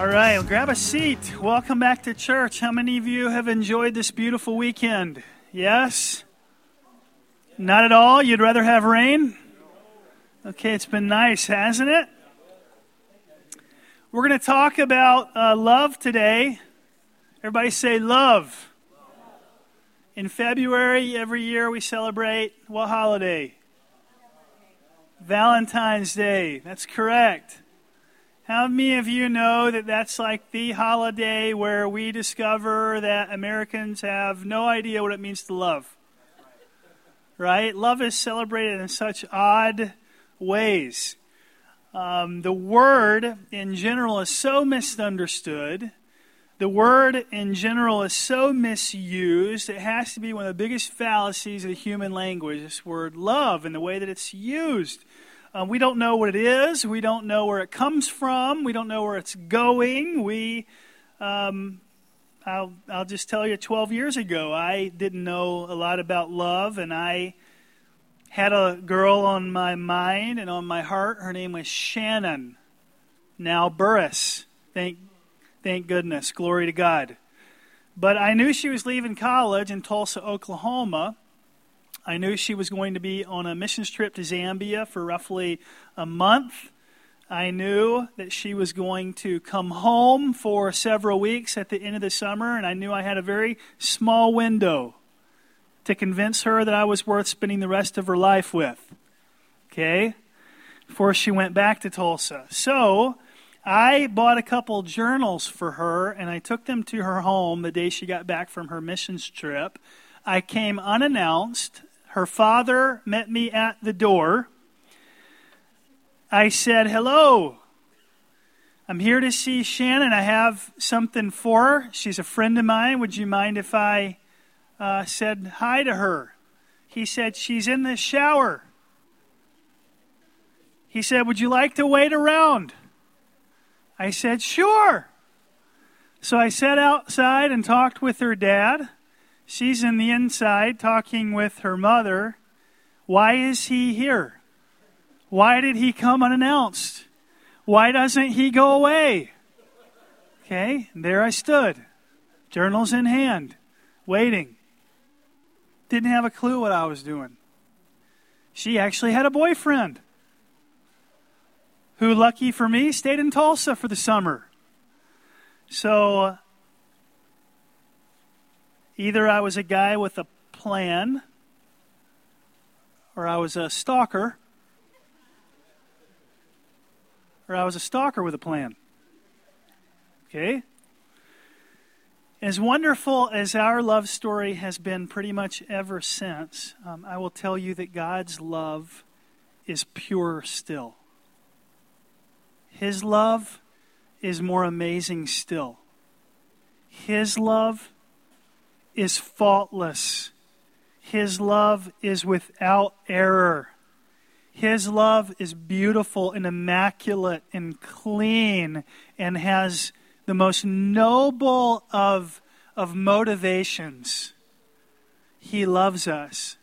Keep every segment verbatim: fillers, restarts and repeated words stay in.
All right, well, grab a seat. Welcome back to church. How many of you have enjoyed this beautiful weekend? Yes? Not at all? You'd rather have rain? Okay, it's been nice, hasn't it? We're going to talk about uh, love today. Everybody say love. In February, every year we celebrate what holiday? Valentine's Day. That's correct. How many of you know that that's like the holiday where we discover that Americans have no idea what it means to love? Right? Love is celebrated in such odd ways. Um, the word in general is so misunderstood. The word in general is so misused. It has to be one of the biggest fallacies of the human language, this word love, and the way that it's used. Um, we don't know what it is. We don't know where it comes from. We don't know where it's going. We, um, I'll, I'll just tell you, twelve years ago, I didn't know a lot about love, and I had a girl on my mind and on my heart. Her name was Shannon, now Burris. Thank, thank goodness. Glory to God. But I knew she was leaving college in Tulsa, Oklahoma. I knew she was going to be on a missions trip to Zambia for roughly a month. I knew that she was going to come home for several weeks at the end of the summer, and I knew I had a very small window to convince her that I was worth spending the rest of her life with, okay, before she went back to Tulsa. So I bought a couple journals for her, and I took them to her home the day she got back from her missions trip. I came unannounced. Her father met me at the door. I said, "Hello, I'm here to see Shannon. I have something for her. She's a friend of mine. Would you mind if I uh, said hi to her?" He said, "She's in the shower." He said, "Would you like to wait around?" I said, "Sure." So I sat outside and talked with her dad. She's in the inside talking with her mother. Why is he here? Why did he come unannounced? Why doesn't he go away? Okay, and there I stood, journals in hand, waiting. Didn't have a clue what I was doing. She actually had a boyfriend who, lucky for me, stayed in Tulsa for the summer. So either I was a guy with a plan, or I was a stalker, or I was a stalker with a plan. Okay? As wonderful as our love story has been pretty much ever since, um, I will tell you that God's love is pure still. His love is more amazing still. His love is faultless. His love is without error. His love is beautiful and immaculate and clean and has the most noble of, of motivations. He loves us.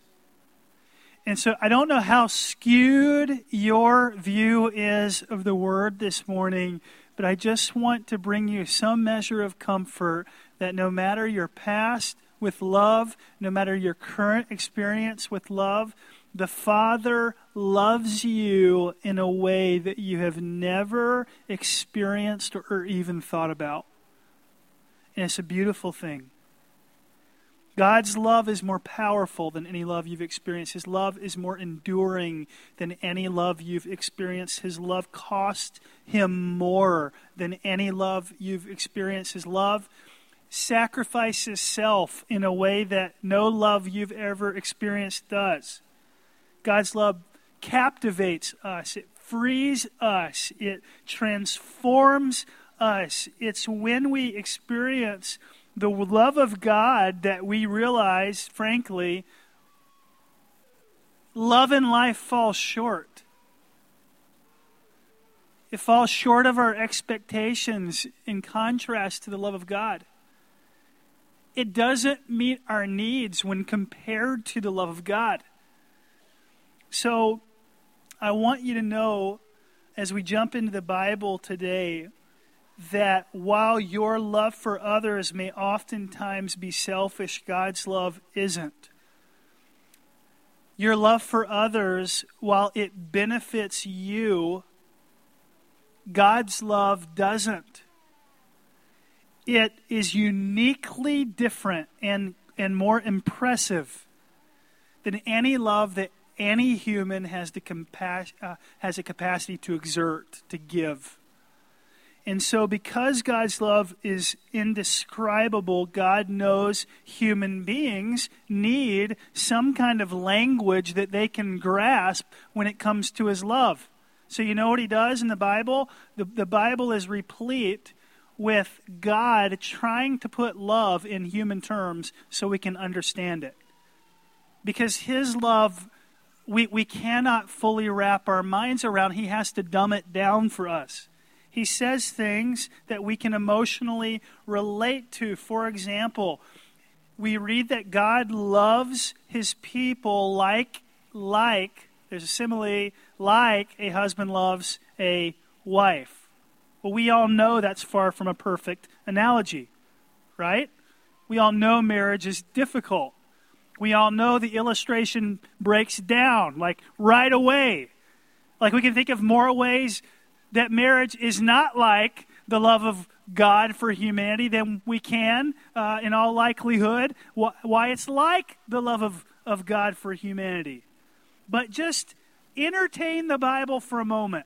And so I don't know how skewed your view is of the word this morning, but I just want to bring you some measure of comfort that no matter your past with love, no matter your current experience with love, the Father loves you in a way that you have never experienced or even thought about. And it's a beautiful thing. God's love is more powerful than any love you've experienced. His love is more enduring than any love you've experienced. His love cost him more than any love you've experienced. His love sacrifices self in a way that no love you've ever experienced does. God's love captivates us. It frees us. It transforms us. It's when we experience the love of God that we realize, frankly, love and life falls short. It falls short of our expectations in contrast to the love of God. It doesn't meet our needs when compared to the love of God. So I want you to know, as we jump into the Bible today, that while your love for others may oftentimes be selfish, God's love isn't. Your love for others, while it benefits you, God's love doesn't. It is uniquely different and, and more impressive than any love that any human has the compas- uh, has a capacity to exert, to give. And so because God's love is indescribable, God knows human beings need some kind of language that they can grasp when it comes to his love. So you know what he does in the Bible? The, the Bible is replete with God trying to put love in human terms so we can understand it. Because his love, we, we cannot fully wrap our minds around. He has to dumb it down for us. He says things that we can emotionally relate to. For example, we read that God loves his people like, like, there's a simile, like a husband loves a wife. Well, we all know that's far from a perfect analogy, right? We all know marriage is difficult. We all know the illustration breaks down, like, right away. Like, we can think of more ways that marriage is not like the love of God for humanity than we can, uh, in all likelihood, wh- why it's like the love of, of God for humanity. But just entertain the Bible for a moment.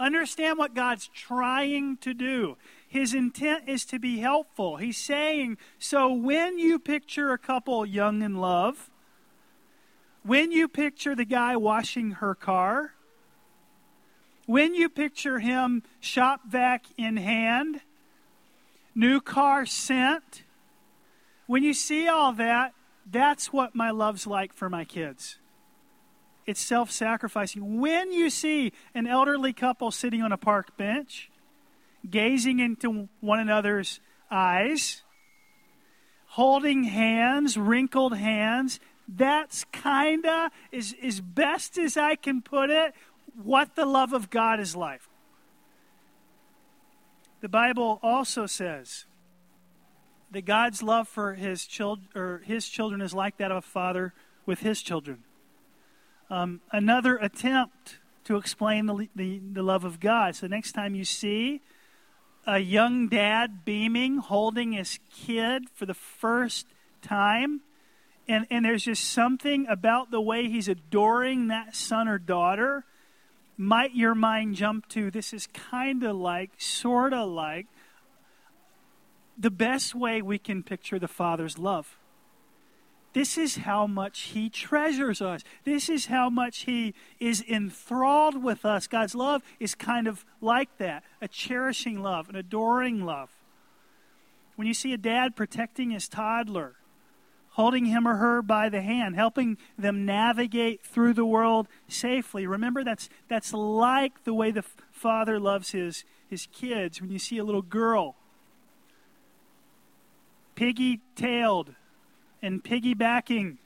Understand what God's trying to do. His intent is to be helpful. He's saying, so when you picture a couple young in love, when you picture the guy washing her car, when you picture him shop vac in hand, new car scent, when you see all that, that's what my love's like for my kids. It's self-sacrificing. When you see an elderly couple sitting on a park bench, gazing into one another's eyes, holding hands, wrinkled hands, that's kinda, as, as best as I can put it, what the love of God is like. The Bible also says that God's love for his children, or his children, is like that of a father with his children. Um, another attempt to explain the, the the love of God. So next time you see a young dad beaming, holding his kid for the first time, and, and there's just something about the way he's adoring that son or daughter, might your mind jump to, this is kind of like, sort of like, the best way we can picture the Father's love. This is how much he treasures us. This is how much he is enthralled with us. God's love is kind of like that, a cherishing love, an adoring love. When you see a dad protecting his toddler, holding him or her by the hand, helping them navigate through the world safely. Remember, that's that's like the way the father loves his, his kids. When you see a little girl, piggy-tailed and piggybacking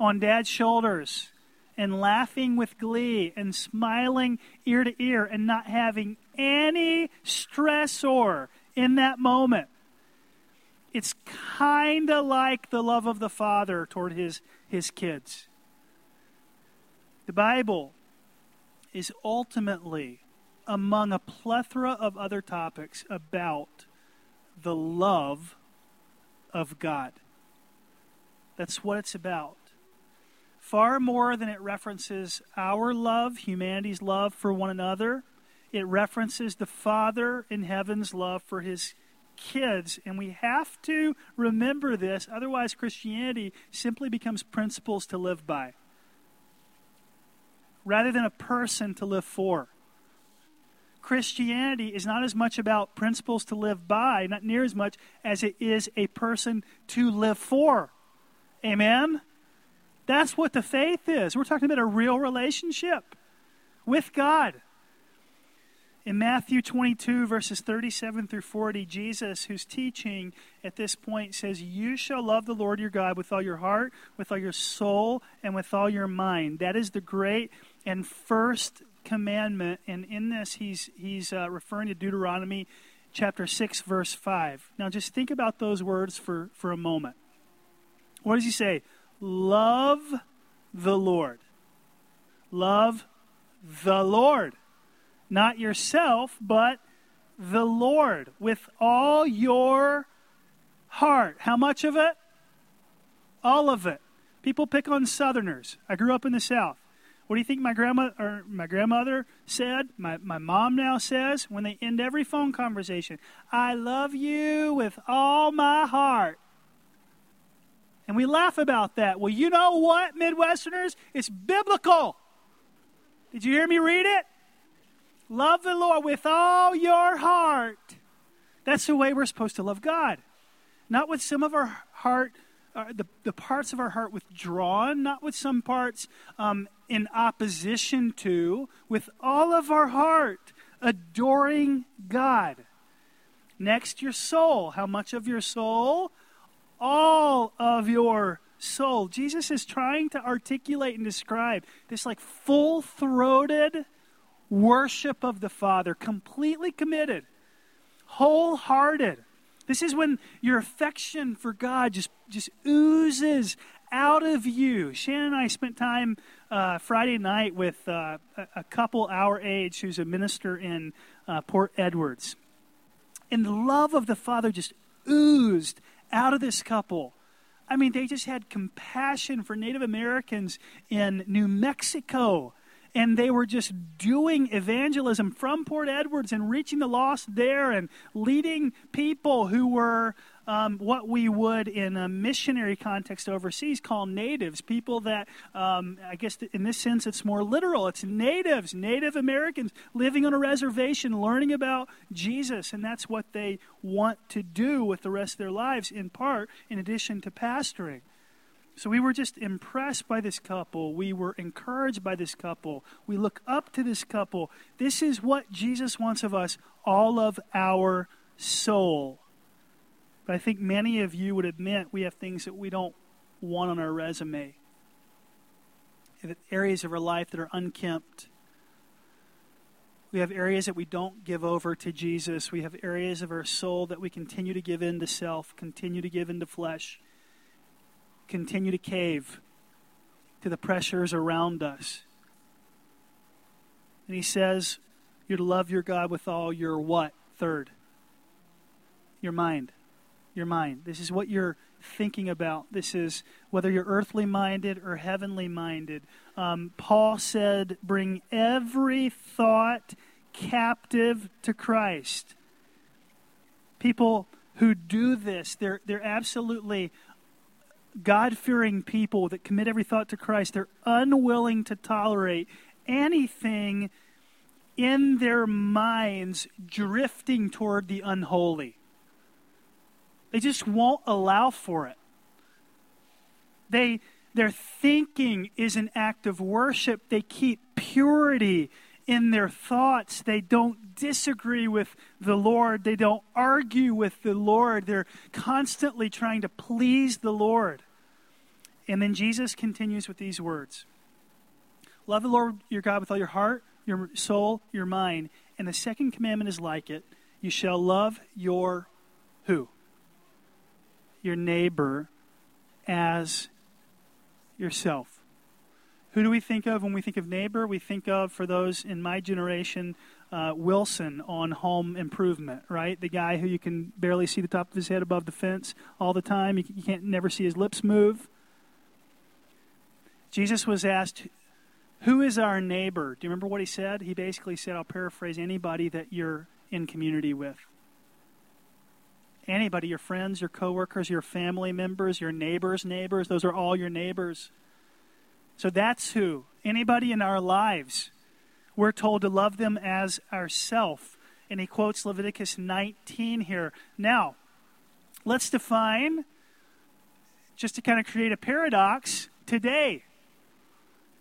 on dad's shoulders and laughing with glee and smiling ear to ear and not having any stressor in that moment. It's kind of like the love of the Father toward his, his kids. The Bible is ultimately, among a plethora of other topics, about the love of God. That's what it's about. Far more than it references our love, humanity's love for one another, it references the Father in heaven's love for his kids, and we have to remember this, otherwise Christianity simply becomes principles to live by rather than a person to live for. Christianity is not as much about principles to live by, not near as much as it is a person to live for. Amen? That's what the faith is. We're talking about a real relationship with God. In Matthew twenty-two, verses thirty-seven through forty, Jesus, who's teaching at this point, says, "You shall love the Lord your God with all your heart, with all your soul, and with all your mind." That is the great and first commandment, and in this he's he's uh, referring to Deuteronomy chapter six, verse five. Now just think about those words for, for a moment. What does he say? Love the Lord. Love the Lord. Not yourself, but the Lord with all your heart. How much of it? All of it. People pick on Southerners. I grew up in the South. What do you think my grandma or my grandmother said? My my mom now says when they end every phone conversation, I love you with all my heart. And we laugh about that. Well, you know what, Midwesterners? It's biblical. Did you hear me read it? Love the Lord with all your heart. That's the way we're supposed to love God. Not with some of our heart, uh, the, the parts of our heart withdrawn, not with some parts um, in opposition to, with all of our heart, adoring God. Next, your soul. How much of your soul? All of your soul. Jesus is trying to articulate and describe this like full-throated worship of the Father, completely committed, wholehearted. This is when your affection for God just, just oozes out of you. Shannon and I spent time uh, Friday night with uh, a couple our age who's a minister in uh, Port Edwards. And the love of the Father just oozed out of this couple. I mean, they just had compassion for Native Americans in New Mexico. And they were just doing evangelism from Port Edwards and reaching the lost there and leading people who were um, what we would in a missionary context overseas call natives, people that, um, I guess in this sense, it's more literal. It's natives, Native Americans living on a reservation, learning about Jesus. And that's what they want to do with the rest of their lives, in part, in addition to pastoring. So we were just impressed by this couple. We were encouraged by this couple. We look up to this couple. This is what Jesus wants of us, all of our soul. But I think many of you would admit we have things that we don't want on our resume. Areas of our life that are unkempt. We have areas that we don't give over to Jesus. We have areas of our soul that we continue to give in to self, continue to give in to flesh. Continue to cave to the pressures around us. And he says, you're to love your God with all your what? Third. Your mind. Your mind. This is what you're thinking about. This is whether you're earthly minded or heavenly minded. Um, Paul said, bring every thought captive to Christ. People who do this, they're they're absolutely God-fearing people that commit every thought to Christ. They're unwilling to tolerate anything in their minds drifting toward the unholy. They just won't allow for it. They, their thinking is an act of worship. They keep purity in their thoughts. They don't disagree with the Lord. They don't argue with the Lord. They're constantly trying to please the Lord. And then Jesus continues with these words. Love the Lord your God with all your heart, your soul, your mind. And the second commandment is like it. You shall love your who? Your neighbor as yourself. Who do we think of when we think of neighbor? We think of, for those in my generation, Uh, Wilson on Home Improvement, right? The guy who you can barely see the top of his head above the fence all the time. You, you can't never see his lips move. Jesus was asked, who is our neighbor? Do you remember what he said? He basically said, I'll paraphrase, anybody that you're in community with. Anybody, your friends, your coworkers, your family members, your neighbors, neighbors, those are all your neighbors. So that's who. Anybody in our lives. We're told to love them as ourself. And he quotes Leviticus nineteen here. Now, let's define, just to kind of create a paradox, today.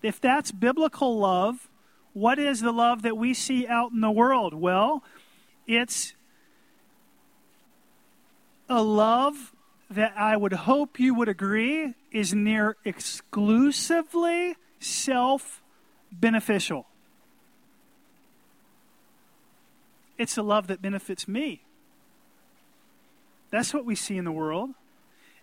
If that's biblical love, what is the love that we see out in the world? Well, it's a love that I would hope you would agree is near exclusively self-beneficial. It's a love that benefits me. That's what we see in the world.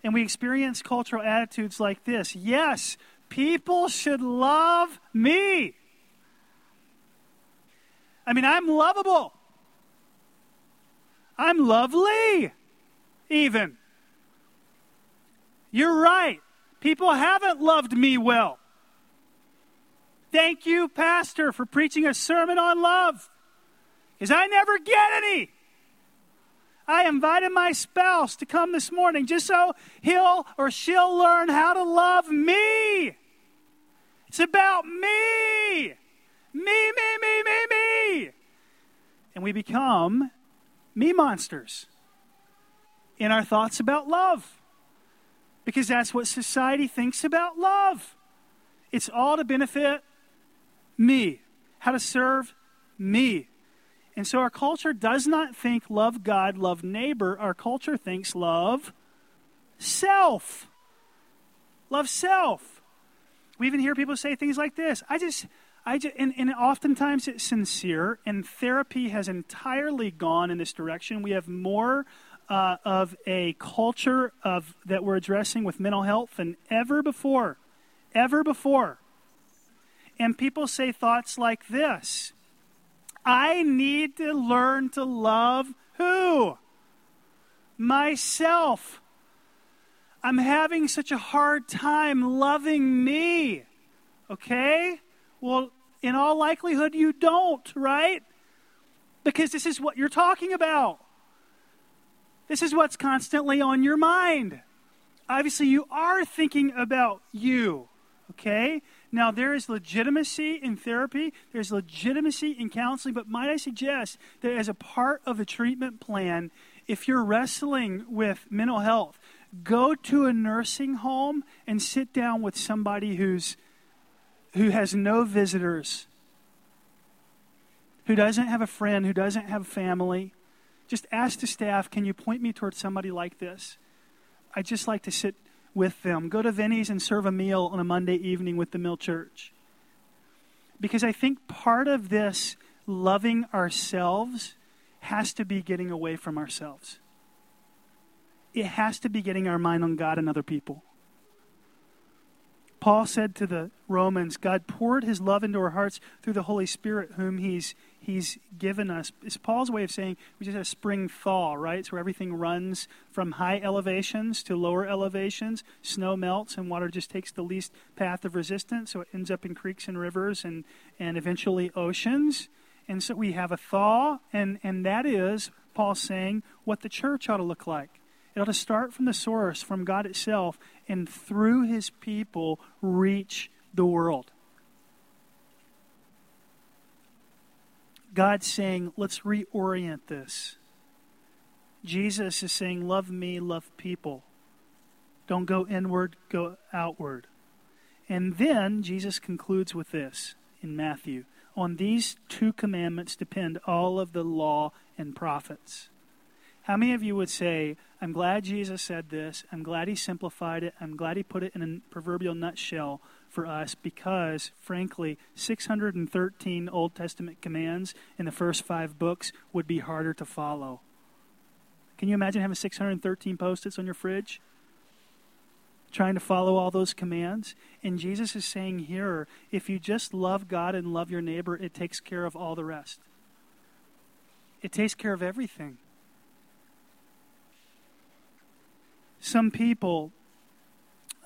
And we experience cultural attitudes like this. Yes, people should love me. I mean, I'm lovable. I'm lovely, even. You're right. People haven't loved me well. Thank you, Pastor, for preaching a sermon on love, because I never get any. I invited my spouse to come this morning just so he'll or she'll learn how to love me. It's about me. Me, me, me, me, me. And we become me monsters in our thoughts about love, because that's what society thinks about love. It's all to benefit me, how to serve me. And so our culture does not think love God, love neighbor. Our culture thinks love self. Love self. We even hear people say things like this. I just, I just, and, and oftentimes it's sincere, and therapy has entirely gone in this direction. We have more uh, of a culture of that we're addressing with mental health than ever before, ever before. And people say thoughts like this. I need to learn to love who? Myself. I'm having such a hard time loving me. Okay? Well, in all likelihood, you don't, right? Because this is what you're talking about. This is what's constantly on your mind. Obviously, you are thinking about you. Okay? Now, there is legitimacy in therapy. There's legitimacy in counseling. But might I suggest that as a part of the treatment plan, if you're wrestling with mental health, go to a nursing home and sit down with somebody who's who has no visitors, who doesn't have a friend, who doesn't have family. Just ask the staff, can you point me towards somebody like this? I'd just like to sit with them. Go to Vinnie's and serve a meal on a Monday evening with the Mill Church. Because I think part of this loving ourselves has to be getting away from ourselves. It has to be getting our mind on God and other people. Paul said to the Romans, God poured his love into our hearts through the Holy Spirit whom he's he's given us. It's Paul's way of saying we just had a spring thaw, right? It's where everything runs from high elevations to lower elevations. Snow melts and water just takes the least path of resistance, so it ends up in creeks and rivers and, and eventually oceans. And so we have a thaw, and, and that is, Paul's saying, what the church ought to look like. It ought to start from the source, from God itself, and through his people reach the world. God's saying, let's reorient this. Jesus is saying, love me, love people. Don't go inward, go outward. And then Jesus concludes with this in Matthew. On these two commandments depend all of the law and prophets. How many of you would say, I'm glad Jesus said this, I'm glad he simplified it, I'm glad he put it in a proverbial nutshell for us, because, frankly, six hundred thirteen Old Testament commands in the first five books would be harder to follow. Can you imagine having six hundred thirteen Post-its on your fridge? Trying to follow all those commands? And Jesus is saying here, if you just love God and love your neighbor, it takes care of all the rest. It takes care of everything. Some people,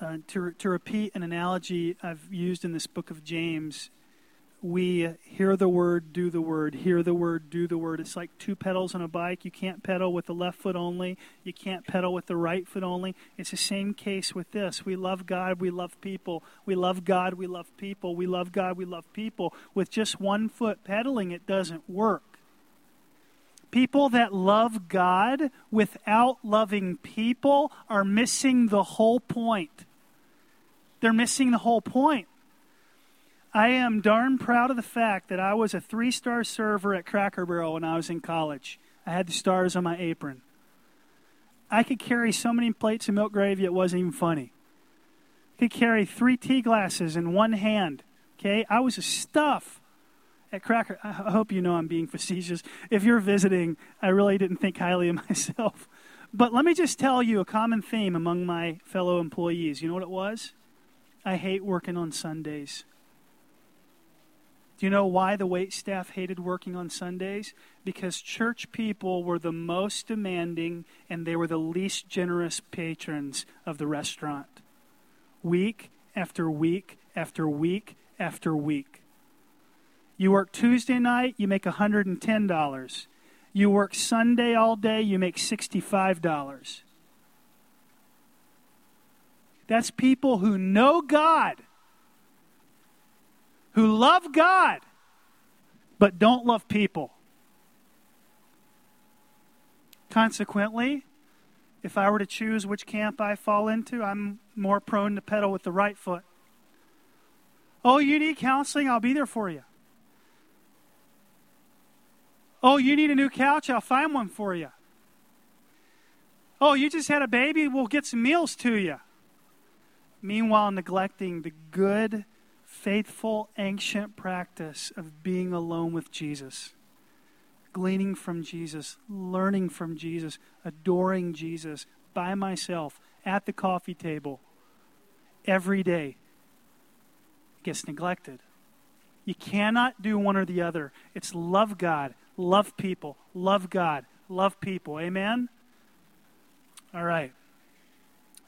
uh, to to repeat an analogy I've used in this book of James, we hear the word, do the word, hear the word, do the word. It's like two pedals on a bike. You can't pedal with the left foot only. You can't pedal with the right foot only. It's the same case with this. We love God, we love people. We love God, we love people. We love God, we love people. With just one foot pedaling, it doesn't work. People that love God without loving people are missing the whole point. They're missing the whole point. I am darn proud of the fact that I was a three-star server at Cracker Barrel when I was in college. I had the stars on my apron. I could carry so many plates of milk gravy it wasn't even funny. I could carry three tea glasses in one hand. Okay, I was a stuff. at Cracker. I hope you know I'm being facetious. If you're visiting, I really didn't think highly of myself. But let me just tell you a common theme among my fellow employees. You know what it was? I hate working on Sundays. Do you know why the wait staff hated working on Sundays? Because church people were the most demanding and they were the least generous patrons of the restaurant. Week after week after week after week. You work Tuesday night, you make one hundred ten dollars. You work Sunday all day, you make sixty-five dollars. That's people who know God, who love God, but don't love people. Consequently, if I were to choose which camp I fall into, I'm more prone to pedal with the right foot. Oh, you need counseling? I'll be there for you. Oh, you need a new couch? I'll find one for you. Oh, you just had a baby? We'll get some meals to you. Meanwhile, neglecting the good, faithful, ancient practice of being alone with Jesus, gleaning from Jesus, learning from Jesus, adoring Jesus by myself at the coffee table every day gets neglected. You cannot do one or the other. It's love God, love people, love God, love people. Amen? All right.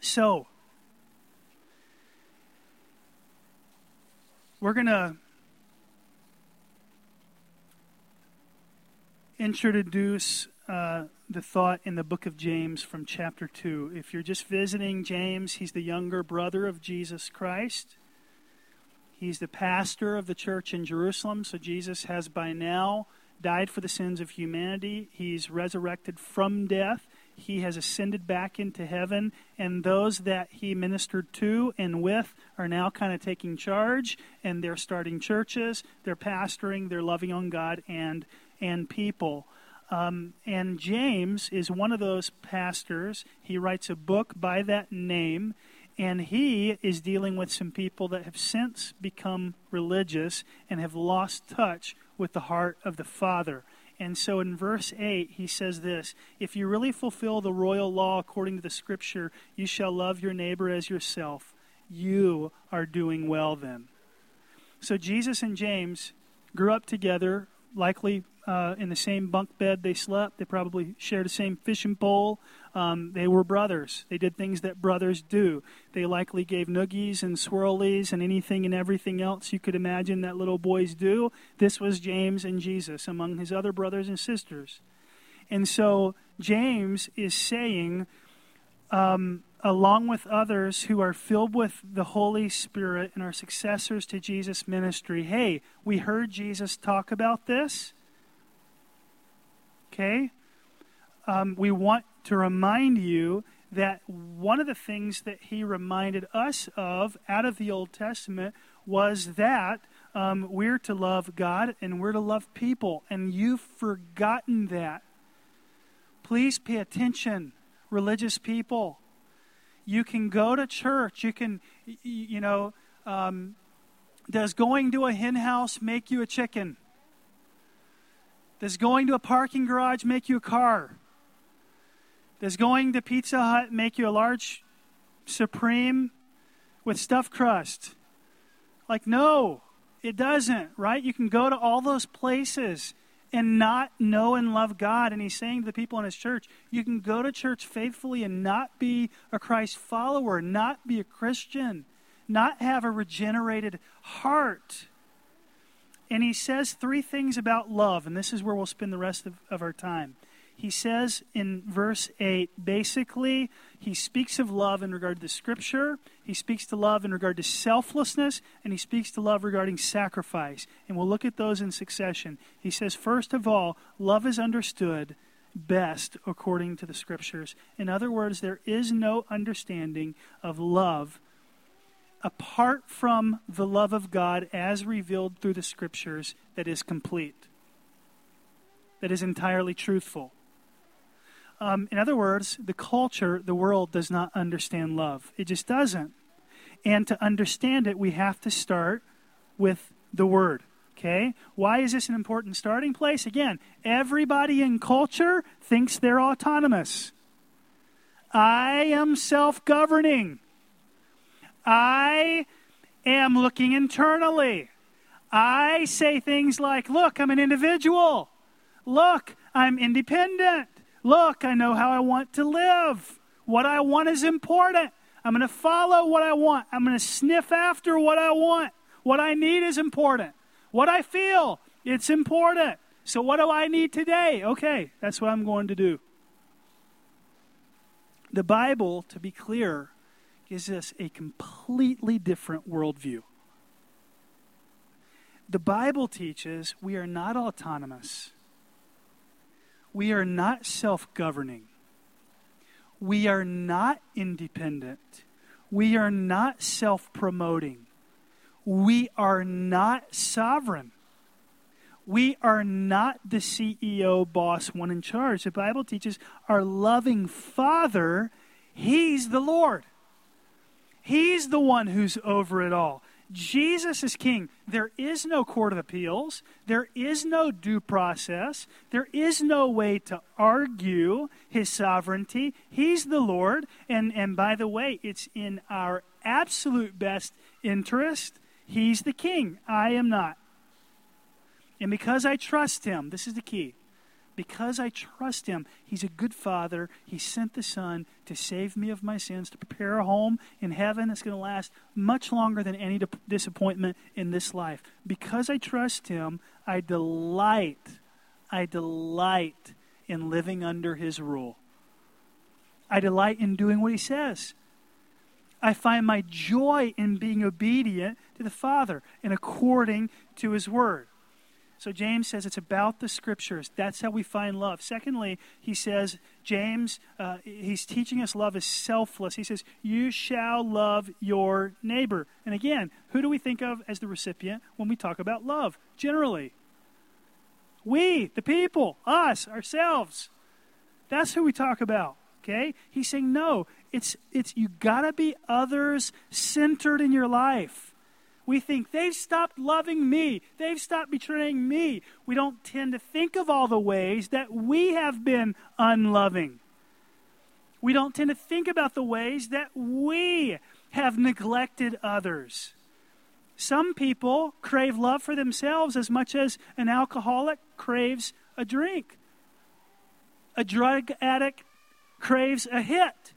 So, we're going to introduce uh, the thought in the book of James from chapter two. If you're just visiting James, he's the younger brother of Jesus Christ. He's the pastor of the church in Jerusalem. So Jesus has by now died for the sins of humanity. He's resurrected from death. He has ascended back into heaven, and those that he ministered to and with are now kind of taking charge, and they're starting churches, they're pastoring, they're loving on God and and people. Um, and James is one of those pastors. He writes a book by that name, and he is dealing with some people that have since become religious and have lost touch with the heart of the Father. And so in verse eight, he says this, if you really fulfill the royal law according to the Scripture, you shall love your neighbor as yourself. You are doing well then. So Jesus and James grew up together, likely uh, in the same bunk bed they slept. They probably shared the same fishing pole. Um, they were brothers. They did things that brothers do. They likely gave noogies and swirlies and anything and everything else you could imagine that little boys do. This was James and Jesus among his other brothers and sisters. And so James is saying, um, along with others who are filled with the Holy Spirit and are successors to Jesus' ministry, hey, we heard Jesus talk about this. Okay? Um, we want to remind you that one of the things that he reminded us of out of the Old Testament was that um, we're to love God and we're to love people, and you've forgotten that. Please pay attention, religious people. You can go to church. You can, you know, um, does going to a hen house make you a chicken? Does going to a parking garage make you a car? Does going to Pizza Hut make you a large Supreme with stuffed crust? Like, no, it doesn't, right? You can go to all those places and not know and love God. And he's saying to the people in his church, you can go to church faithfully and not be a Christ follower, not be a Christian, not have a regenerated heart. And he says three things about love, and this is where we'll spend the rest of, of our time. He says in verse eight, basically, he speaks of love in regard to Scripture, he speaks to love in regard to selflessness, and he speaks to love regarding sacrifice. And we'll look at those in succession. He says, first of all, love is understood best according to the Scriptures. In other words, there is no understanding of love apart from the love of God as revealed through the Scriptures that is complete, that is entirely truthful. Um, in other words, the culture, the world, does not understand love. It just doesn't. And to understand it, we have to start with the Word. Okay? Why is this an important starting place? Again, everybody in culture thinks they're autonomous. I am self-governing. I am looking internally. I say things like, look, I'm an individual. Look, I'm independent. Look, I know how I want to live. What I want is important. I'm going to follow what I want. I'm going to sniff after what I want. What I need is important. What I feel, it's important. So what do I need today? Okay, that's what I'm going to do. The Bible, to be clear, gives us a completely different worldview. The Bible teaches we are not autonomous. We are not self-governing. We are not independent. We are not self-promoting. We are not sovereign. We are not the C E O, boss, one in charge. The Bible teaches our loving Father, He's the Lord. He's the one who's over it all. Jesus is king. There is no court of appeals. There is no due process. There is no way to argue his sovereignty. He's the Lord. And, and by the way, it's in our absolute best interest. He's the king. I am not. And because I trust him, this is the key. Because I trust him, he's a good father. He sent the Son to save me of my sins, to prepare a home in heaven that's going to last much longer than any disappointment in this life. Because I trust him, I delight, I delight in living under his rule. I delight in doing what he says. I find my joy in being obedient to the Father and according to his word. So James says it's about the Scriptures. That's how we find love. Secondly, he says, James, uh, he's teaching us love is selfless. He says, you shall love your neighbor. And again, who do we think of as the recipient when we talk about love? Generally, we, the people, us, ourselves. That's who we talk about, okay? He's saying, no, it's it's you got to be others-centered in your life. We think, they've stopped loving me. They've stopped betraying me. We don't tend to think of all the ways that we have been unloving. We don't tend to think about the ways that we have neglected others. Some people crave love for themselves as much as an alcoholic craves a drink. A drug addict craves a hit.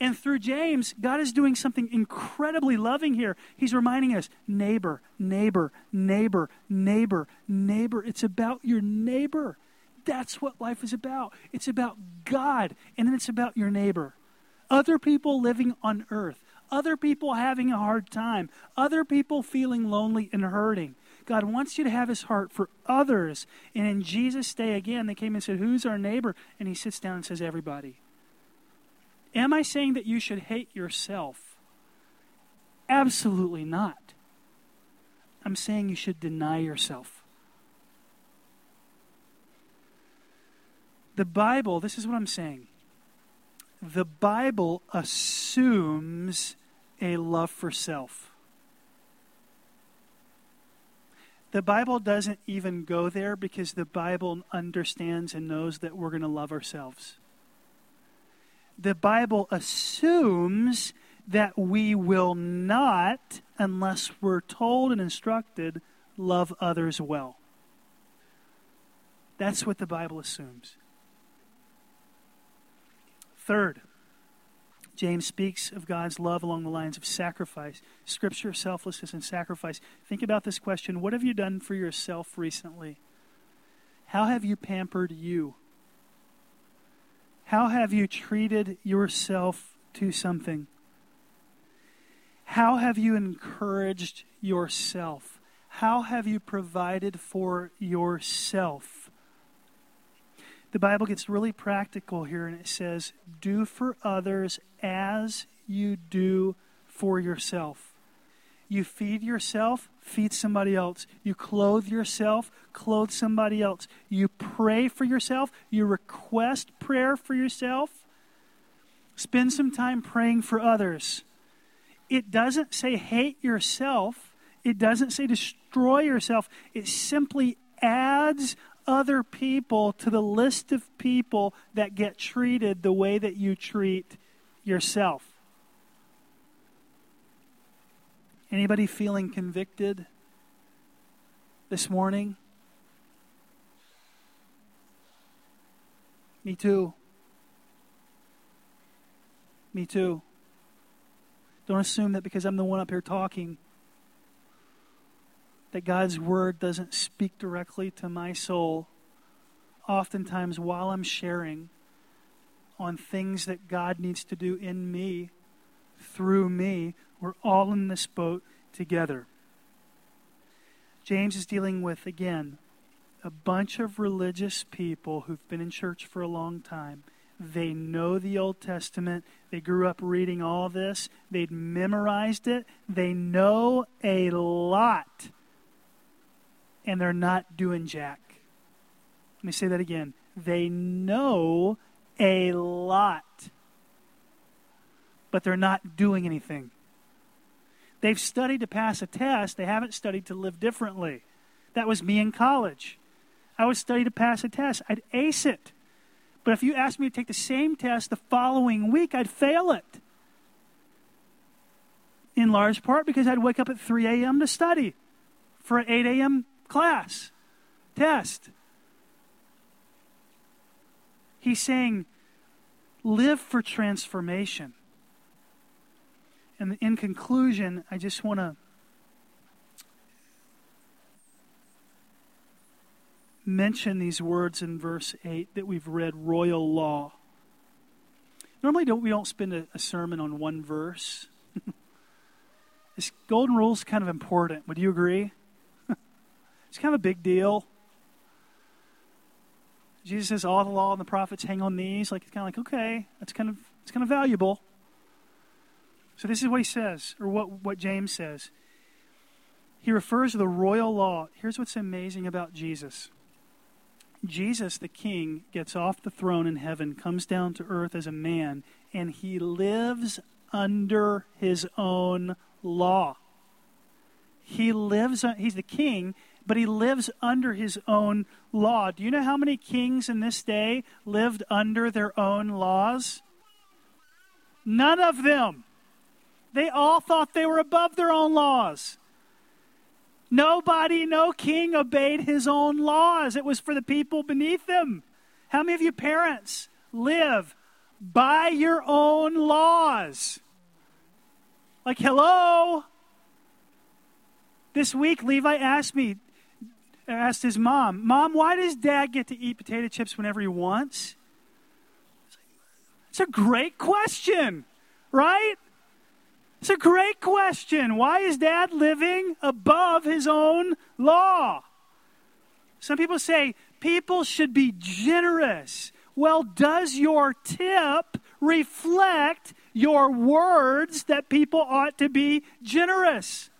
And through James, God is doing something incredibly loving here. He's reminding us, neighbor, neighbor, neighbor, neighbor, neighbor. It's about your neighbor. That's what life is about. It's about God, and then it's about your neighbor. Other people living on earth. Other people having a hard time. Other people feeling lonely and hurting. God wants you to have his heart for others. And in Jesus' day again, they came and said, who's our neighbor? And he sits down and says, everybody. Am I saying that you should hate yourself? Absolutely not. I'm saying you should deny yourself. The Bible, this is what I'm saying. The Bible assumes a love for self. The Bible doesn't even go there because the Bible understands and knows that we're going to love ourselves. The Bible assumes that we will not, unless we're told and instructed, love others well. That's what the Bible assumes. Third, James speaks of God's love along the lines of sacrifice, Scripture, selflessness, and sacrifice. Think about this question. What have you done for yourself recently? How have you pampered you? How have you treated yourself to something? How have you encouraged yourself? How have you provided for yourself? The Bible gets really practical here, and it says, do for others as you do for yourself. You feed yourself, feed somebody else. You clothe yourself, clothe somebody else. You pray for yourself. You request prayer for yourself. Spend some time praying for others. It doesn't say hate yourself. It doesn't say destroy yourself. It simply adds other people to the list of people that get treated the way that you treat yourself. Anybody feeling convicted this morning? Me too. Me too. Don't assume that because I'm the one up here talking that God's word doesn't speak directly to my soul. Oftentimes while I'm sharing on things that God needs to do in me, through me, we're all in this boat together. James is dealing with, again, a bunch of religious people who've been in church for a long time. They know the Old Testament. They grew up reading all this. They'd memorized it. They know a lot. And they're not doing jack. Let me say that again. They know a lot. But they're not doing anything. They've studied to pass a test. They haven't studied to live differently. That was me in college. I would study to pass a test. I'd ace it. But if you asked me to take the same test the following week, I'd fail it. In large part because I'd wake up at three a.m. to study for an eight a.m. class test. He's saying, live for transformation. And in conclusion, I just want to mention these words in verse eight that we've read, royal law. Normally don't, we don't spend a, a sermon on one verse. This golden rule is kind of important. Would you agree? It's kind of a big deal. Jesus says all the law and the prophets hang on these. Like it's kind of like, okay, that's kind of it's kind of valuable. So this is what he says, or what, what James says. He refers to the royal law. Here's what's amazing about Jesus. Jesus, the king, gets off the throne in heaven, comes down to earth as a man, and he lives under his own law. He lives, he's the king, but he lives under his own law. Do you know how many kings in this day lived under their own laws? None of them. They all thought they were above their own laws. Nobody, no king obeyed his own laws. It was for the people beneath him. How many of you parents live by your own laws? Like, hello? This week, Levi asked me, asked his mom, Mom, why does Dad get to eat potato chips whenever he wants? It's a great question, right? It's a great question. Why is Dad living above his own law? Some people say people should be generous. Well, does your tip reflect your words that people ought to be generous?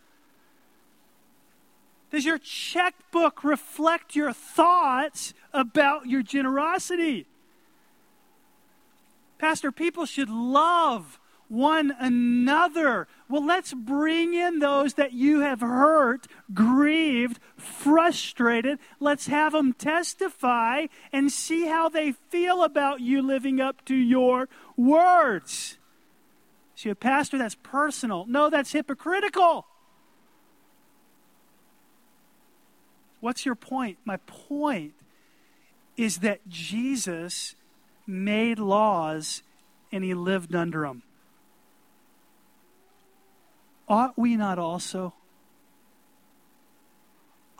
Does your checkbook reflect your thoughts about your generosity? Pastor, people should love one another. Well, let's bring in those that you have hurt, grieved, frustrated. Let's have them testify and see how they feel about you living up to your words. So, your pastor, that's personal. No, that's hypocritical. What's your point? My point is that Jesus made laws and he lived under them. Ought we not also?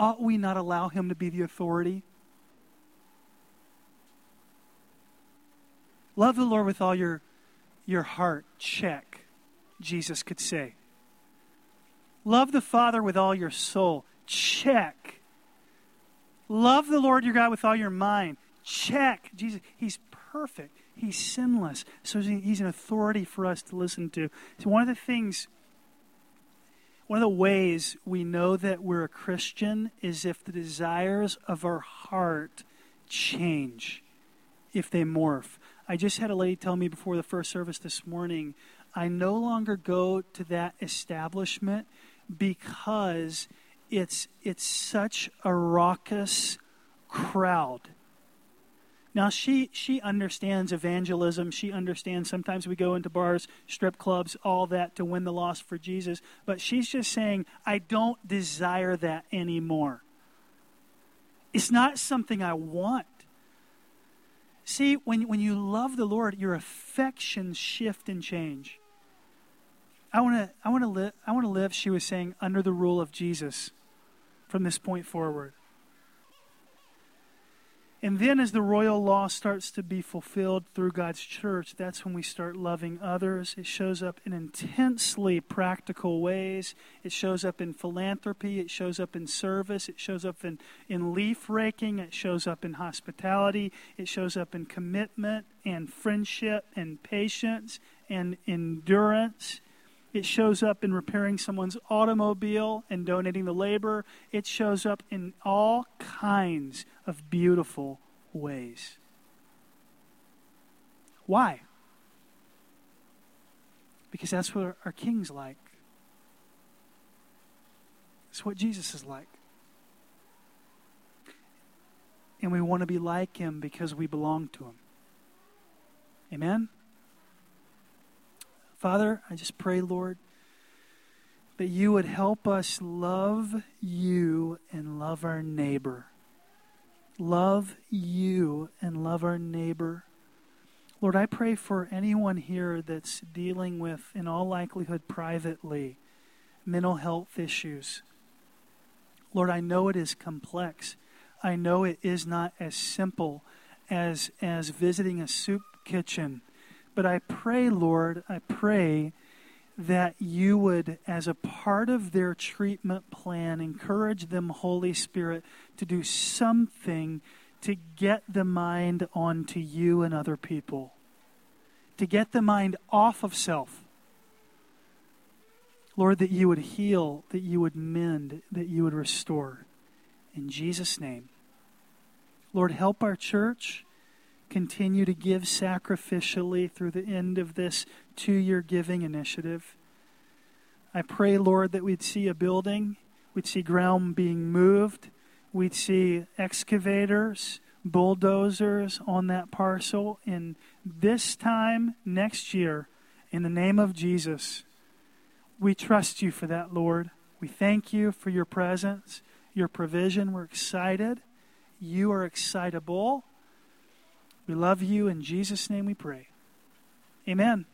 Ought we not allow him to be the authority? Love the Lord with all your, your heart, check, Jesus could say. Love the Father with all your soul, check. Love the Lord your God with all your mind, check. Jesus, he's perfect, he's sinless, so he's an authority for us to listen to. So one of the things... One of the ways we know that we're a Christian is if the desires of our heart change, if they morph. I just had a lady tell me before the first service this morning, I no longer go to that establishment because it's it's such a raucous crowd. Now, she she understands evangelism. She understands sometimes we go into bars, strip clubs, all that to win the lost for Jesus. But she's just saying, I don't desire that anymore. It's not something I want. See, when, when you love the Lord, your affections shift and change. I want to I want to live I want to live, she was saying, under the rule of Jesus from this point forward. And then as the royal law starts to be fulfilled through God's church, that's when we start loving others. It shows up in intensely practical ways. It shows up in philanthropy. It shows up in service. It shows up in, in leaf raking. It shows up in hospitality. It shows up in commitment and friendship and patience and endurance. It shows up in repairing someone's automobile and donating the labor. It shows up in all kinds of beautiful ways. Why? Because that's what our king's like. It's what Jesus is like. And we want to be like him because we belong to him. Amen? Father, I just pray, Lord, that you would help us love you and love our neighbor. Love you and love our neighbor. Lord, I pray for anyone here that's dealing with, in all likelihood privately, mental health issues. Lord, I know it is complex. I know it is not as simple as, as visiting a soup kitchen. But I pray, Lord, I pray that you would, as a part of their treatment plan, encourage them, Holy Spirit, to do something to get the mind onto you and other people, to get the mind off of self. Lord, that you would heal, that you would mend, that you would restore. In Jesus' name. Lord, help our church. Continue to give sacrificially through the end of this two-year giving initiative. I pray, Lord, that we'd see a building, we'd see ground being moved, we'd see excavators, bulldozers on that parcel. And this time next year, in the name of Jesus, we trust you for that, Lord. We thank you for your presence, your provision. We're excited. You are excitable. We love you. In Jesus' name we pray. Amen.